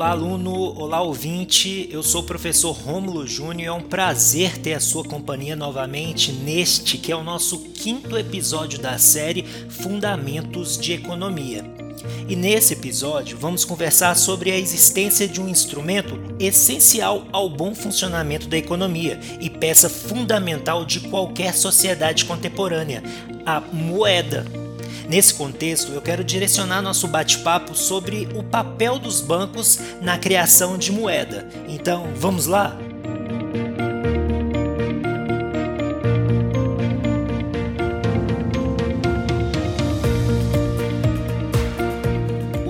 Olá, aluno! Olá, ouvinte! Eu sou o professor Rômulo Júnior e é um prazer ter a sua companhia novamente neste que é o nosso 5º episódio da série Fundamentos de Economia. E nesse episódio vamos conversar sobre a existência de um instrumento essencial ao bom funcionamento da economia e peça fundamental de qualquer sociedade contemporânea, a moeda. Nesse contexto, eu quero direcionar nosso bate-papo sobre o papel dos bancos na criação de moeda. Então, vamos lá?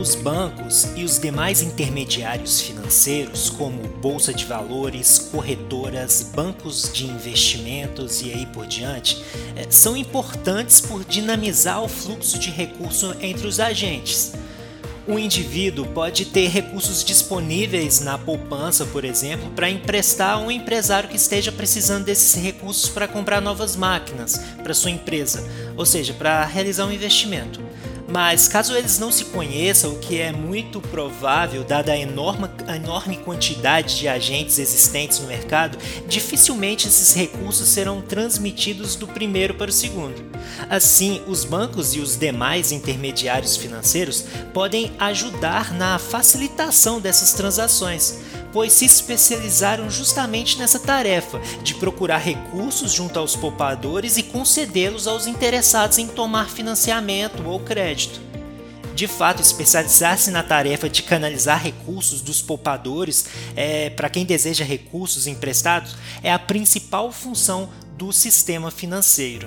Os bancos e os demais intermediários financeiros, como Bolsa de Valores, corretoras, bancos de investimentos e aí por diante, são importantes por dinamizar o fluxo de recursos entre os agentes. O indivíduo pode ter recursos disponíveis na poupança, por exemplo, para emprestar a um empresário que esteja precisando desses recursos para comprar novas máquinas para sua empresa, ou seja, para realizar um investimento. Mas caso eles não se conheçam, o que é muito provável, dada a enorme quantidade de agentes existentes no mercado, dificilmente esses recursos serão transmitidos do primeiro para o segundo. Assim, os bancos e os demais intermediários financeiros podem ajudar na facilitação dessas transações, pois se especializaram justamente nessa tarefa de procurar recursos junto aos poupadores e concedê-los aos interessados em tomar financiamento ou crédito. De fato, especializar-se na tarefa de canalizar recursos dos poupadores para quem deseja recursos emprestados é a principal função do sistema financeiro.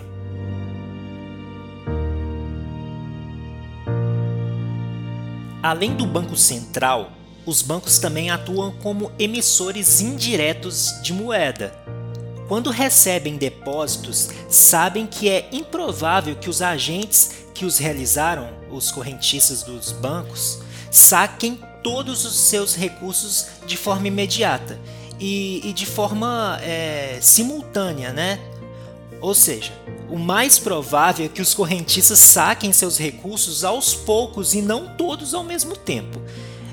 Além do Banco Central, os bancos também atuam como emissores indiretos de moeda. Quando recebem depósitos, sabem que é improvável que os agentes que os realizaram, os correntistas dos bancos, saquem todos os seus recursos de forma imediata e de forma simultânea, né? Ou seja, o mais provável é que os correntistas saquem seus recursos aos poucos e não todos ao mesmo tempo.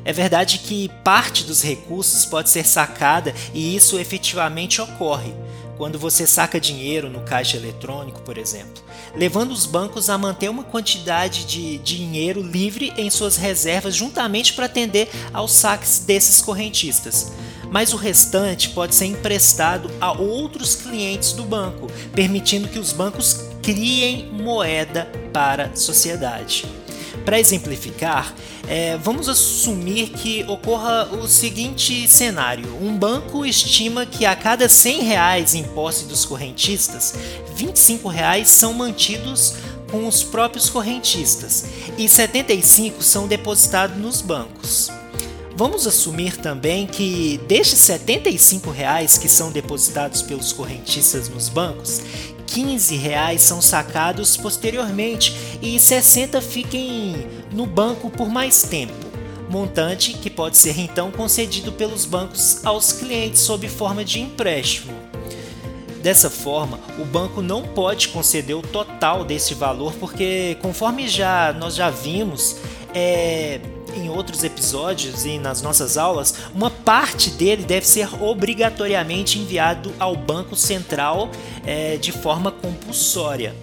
É verdade que parte dos recursos pode ser sacada e isso efetivamente ocorre, quando você saca dinheiro no caixa eletrônico, por exemplo, levando os bancos a manter uma quantidade de dinheiro livre em suas reservas juntamente para atender aos saques desses correntistas. Mas o restante pode ser emprestado a outros clientes do banco, permitindo que os bancos criem moeda para a sociedade. Para exemplificar, vamos assumir que ocorra o seguinte cenário: um banco estima que a cada R$ 100 em posse dos correntistas, R$ 25 são mantidos com os próprios correntistas e R$ 75 são depositados nos bancos. Vamos assumir também que destes R$ 75 que são depositados pelos correntistas nos bancos, R$ 15 são sacados posteriormente e 60 fiquem no banco por mais tempo, montante que pode ser então concedido pelos bancos aos clientes sob forma de empréstimo. Dessa forma, o banco não pode conceder o total desse valor porque, conforme nós já vimos em outros episódios e nas nossas aulas, uma parte dele deve ser obrigatoriamente enviado ao Banco Central de forma compulsória.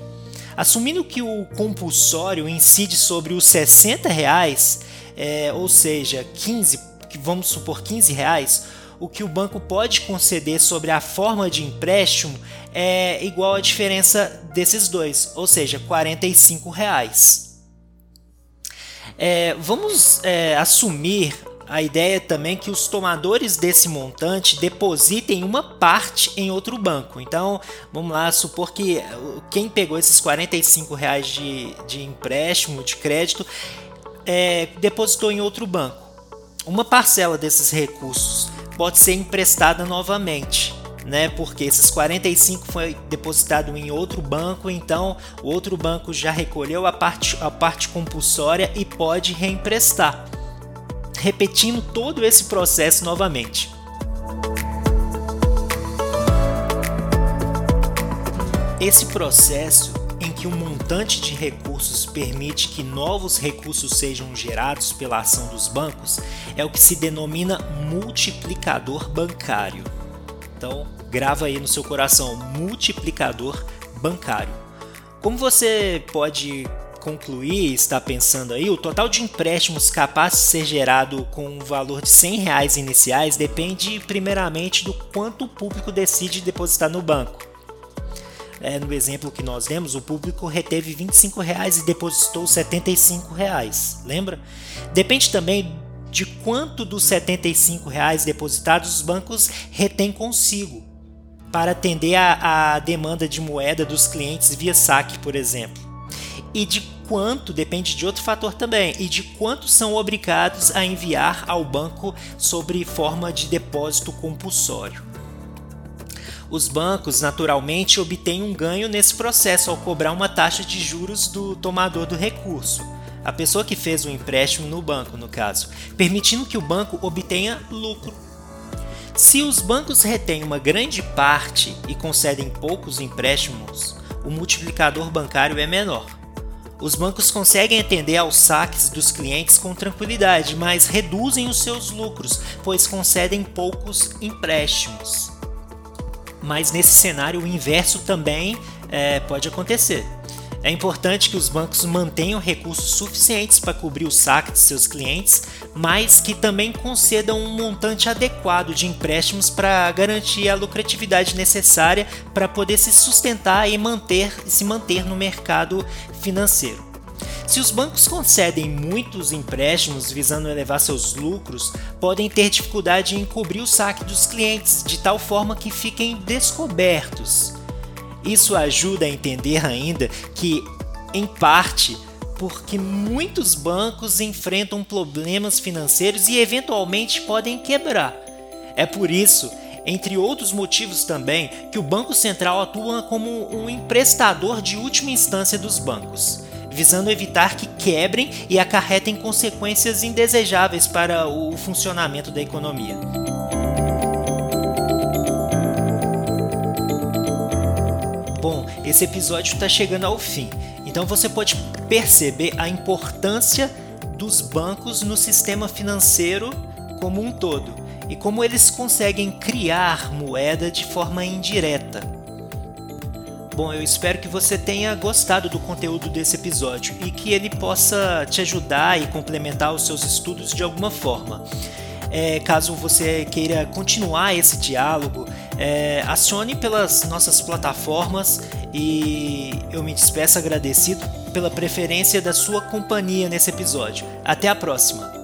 Assumindo que o compulsório incide sobre os R$ 60, ou seja, R$ 15, o que o banco pode conceder sobre a forma de empréstimo é igual à diferença desses dois, ou seja, R$ 45. Vamos assumir a ideia também que os tomadores desse montante depositem uma parte em outro banco. Então, vamos lá, supor que quem pegou esses R$ 45 de empréstimo, de crédito, depositou em outro banco. Uma parcela desses recursos pode ser emprestada novamente, né? Porque esses 45 foi depositado em outro banco, então o outro banco já recolheu a parte compulsória e pode reemprestar, repetindo todo esse processo novamente. Esse processo em que que um montante de recursos permite que novos recursos sejam gerados pela ação dos bancos é o que se denomina multiplicador bancário. Então, grava aí no seu coração, multiplicador bancário. Como você pode concluir, está pensando aí, o total de empréstimos capazes de ser gerado com um valor de R$100 iniciais depende primeiramente do quanto o público decide depositar no banco. No exemplo que nós demos, o público reteve R$25 e depositou R$75, lembra? Depende também de quanto dos R$75 depositados os bancos retêm consigo, para atender a demanda de moeda dos clientes via saque, por exemplo. E de quanto, depende de outro fator também, e de quanto são obrigados a enviar ao banco sobre forma de depósito compulsório. Os bancos, naturalmente, obtêm um ganho nesse processo ao cobrar uma taxa de juros do tomador do recurso, a pessoa que fez o empréstimo no banco, no caso, permitindo que o banco obtenha lucro. Se os bancos retêm uma grande parte e concedem poucos empréstimos, o multiplicador bancário é menor. Os bancos conseguem atender aos saques dos clientes com tranquilidade, mas reduzem os seus lucros, pois concedem poucos empréstimos. Mas nesse cenário o inverso também pode acontecer. É importante que os bancos mantenham recursos suficientes para cobrir o saque de seus clientes, mas que também concedam um montante adequado de empréstimos para garantir a lucratividade necessária para poder se sustentar e se manter no mercado financeiro. Se os bancos concedem muitos empréstimos visando elevar seus lucros, podem ter dificuldade em cobrir o saque dos clientes, de tal forma que fiquem descobertos. Isso ajuda a entender ainda que, em parte, porque muitos bancos enfrentam problemas financeiros e eventualmente podem quebrar. É por isso, entre outros motivos também, que o Banco Central atua como um emprestador de última instância dos bancos, visando evitar que quebrem e acarretem consequências indesejáveis para o funcionamento da economia. Bom, esse episódio está chegando ao fim, então você pode perceber a importância dos bancos no sistema financeiro como um todo e como eles conseguem criar moeda de forma indireta. Bom, eu espero que você tenha gostado do conteúdo desse episódio e que ele possa te ajudar e complementar os seus estudos de alguma forma. Caso você queira continuar esse diálogo, acione pelas nossas plataformas e eu me despeço agradecido pela preferência da sua companhia nesse episódio. Até a próxima!